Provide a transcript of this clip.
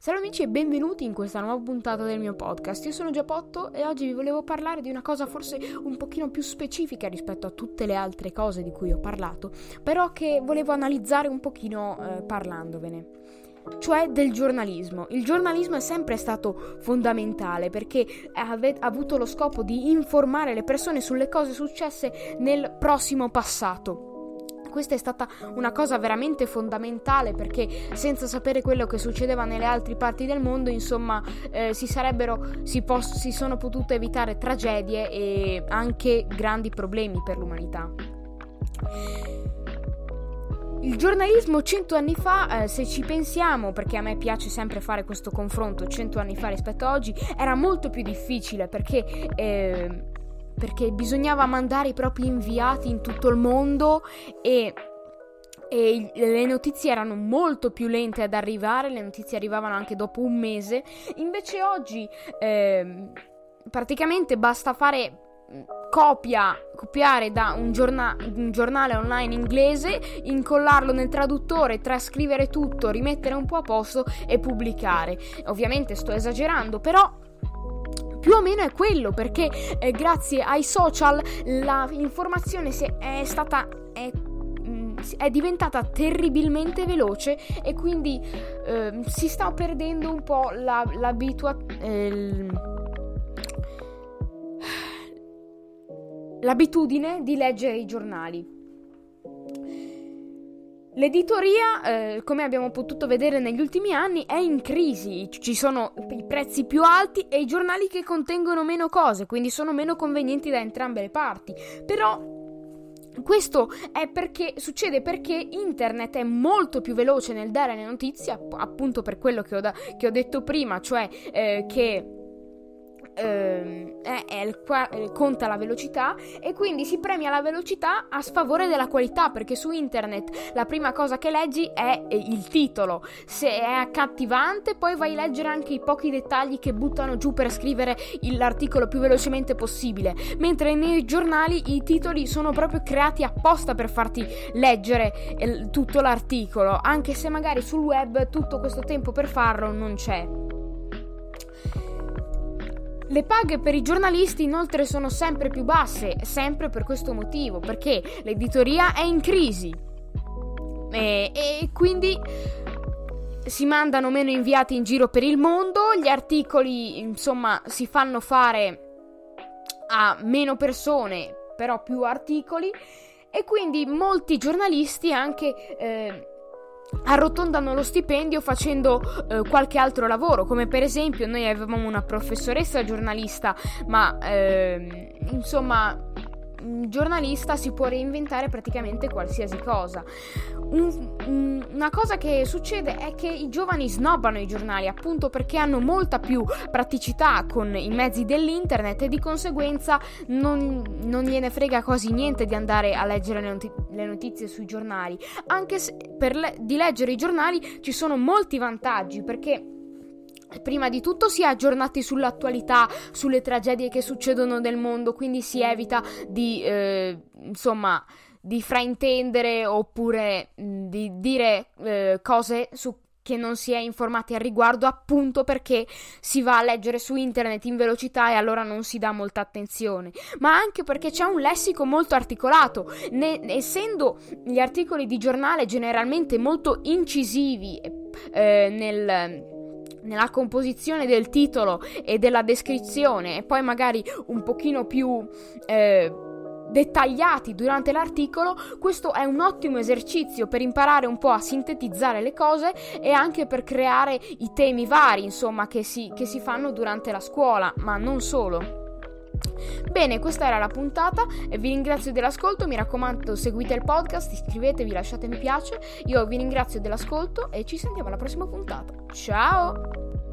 Salve amici e benvenuti in questa nuova puntata del mio podcast. Io sono Giapotto e oggi vi volevo parlare di una cosa forse un pochino più specifica rispetto a tutte le altre cose di cui ho parlato, però che volevo analizzare un pochino parlandovene. Cioè del giornalismo. Il giornalismo è sempre stato fondamentale perché ha avuto lo scopo di informare le persone sulle cose successe nel prossimo passato. Questa è stata una cosa veramente fondamentale perché senza sapere quello che succedeva nelle altre parti del mondo, insomma, si sono potute evitare tragedie e anche grandi problemi per l'umanità. Il giornalismo 100 anni fa, se ci pensiamo, perché a me piace sempre fare questo confronto, 100 anni fa rispetto a oggi, era molto più difficile perché bisognava mandare i propri inviati in tutto il mondo e le notizie erano molto più lente ad arrivare, le notizie arrivavano anche dopo un mese. Invece oggi praticamente basta fare copiare da un giornale online inglese, incollarlo nel traduttore, trascrivere tutto, rimettere un po' a posto e pubblicare. Ovviamente sto esagerando, però più o meno è quello, perché grazie ai social l'informazione è diventata terribilmente veloce e quindi si sta perdendo un po' l'abitudine di leggere i giornali. L'editoria, come abbiamo potuto vedere negli ultimi anni, è in crisi, ci sono i prezzi più alti e i giornali che contengono meno cose, quindi sono meno convenienti da entrambe le parti. Però questo è perché internet è molto più veloce nel dare le notizie, appunto per quello che ho detto prima, cioè conta la velocità e quindi si premia la velocità a sfavore della qualità, perché su internet la prima cosa che leggi è il titolo. Se è accattivante poi vai a leggere anche i pochi dettagli che buttano giù per scrivere l'articolo più velocemente possibile, mentre nei giornali i titoli sono proprio creati apposta per farti leggere tutto l'articolo, anche se magari sul web tutto questo tempo per farlo non c'è. Le paghe per i giornalisti inoltre sono sempre più basse, sempre per questo motivo, perché l'editoria è in crisi e quindi si mandano meno inviati in giro per il mondo, gli articoli insomma si fanno fare a meno persone, però più articoli, e quindi molti giornalisti anche arrotondano lo stipendio facendo qualche altro lavoro, come per esempio noi avevamo una professoressa giornalista, ma insomma un giornalista si può reinventare praticamente qualsiasi cosa. Una cosa che succede è che i giovani snobbano i giornali, appunto perché hanno molta più praticità con i mezzi dell'internet e di conseguenza non gliene frega quasi niente di andare a leggere le notizie sui giornali, anche se di leggere i giornali ci sono molti vantaggi, perché prima di tutto si è aggiornati sull'attualità, sulle tragedie che succedono nel mondo, quindi si evita di fraintendere oppure di dire cose su che non si è informati al riguardo, appunto perché si va a leggere su internet in velocità e allora non si dà molta attenzione, ma anche perché c'è un lessico molto articolato, essendo gli articoli di giornale generalmente molto incisivi nella composizione del titolo e della descrizione e poi magari un pochino più dettagliati durante l'articolo. Questo è un ottimo esercizio per imparare un po' a sintetizzare le cose e anche per creare i temi vari, insomma, che si fanno durante la scuola, ma non solo. Bene, questa era la puntata, vi ringrazio dell'ascolto, mi raccomando seguite il podcast, iscrivetevi, lasciate mi piace, io vi ringrazio dell'ascolto e ci sentiamo alla prossima puntata, ciao!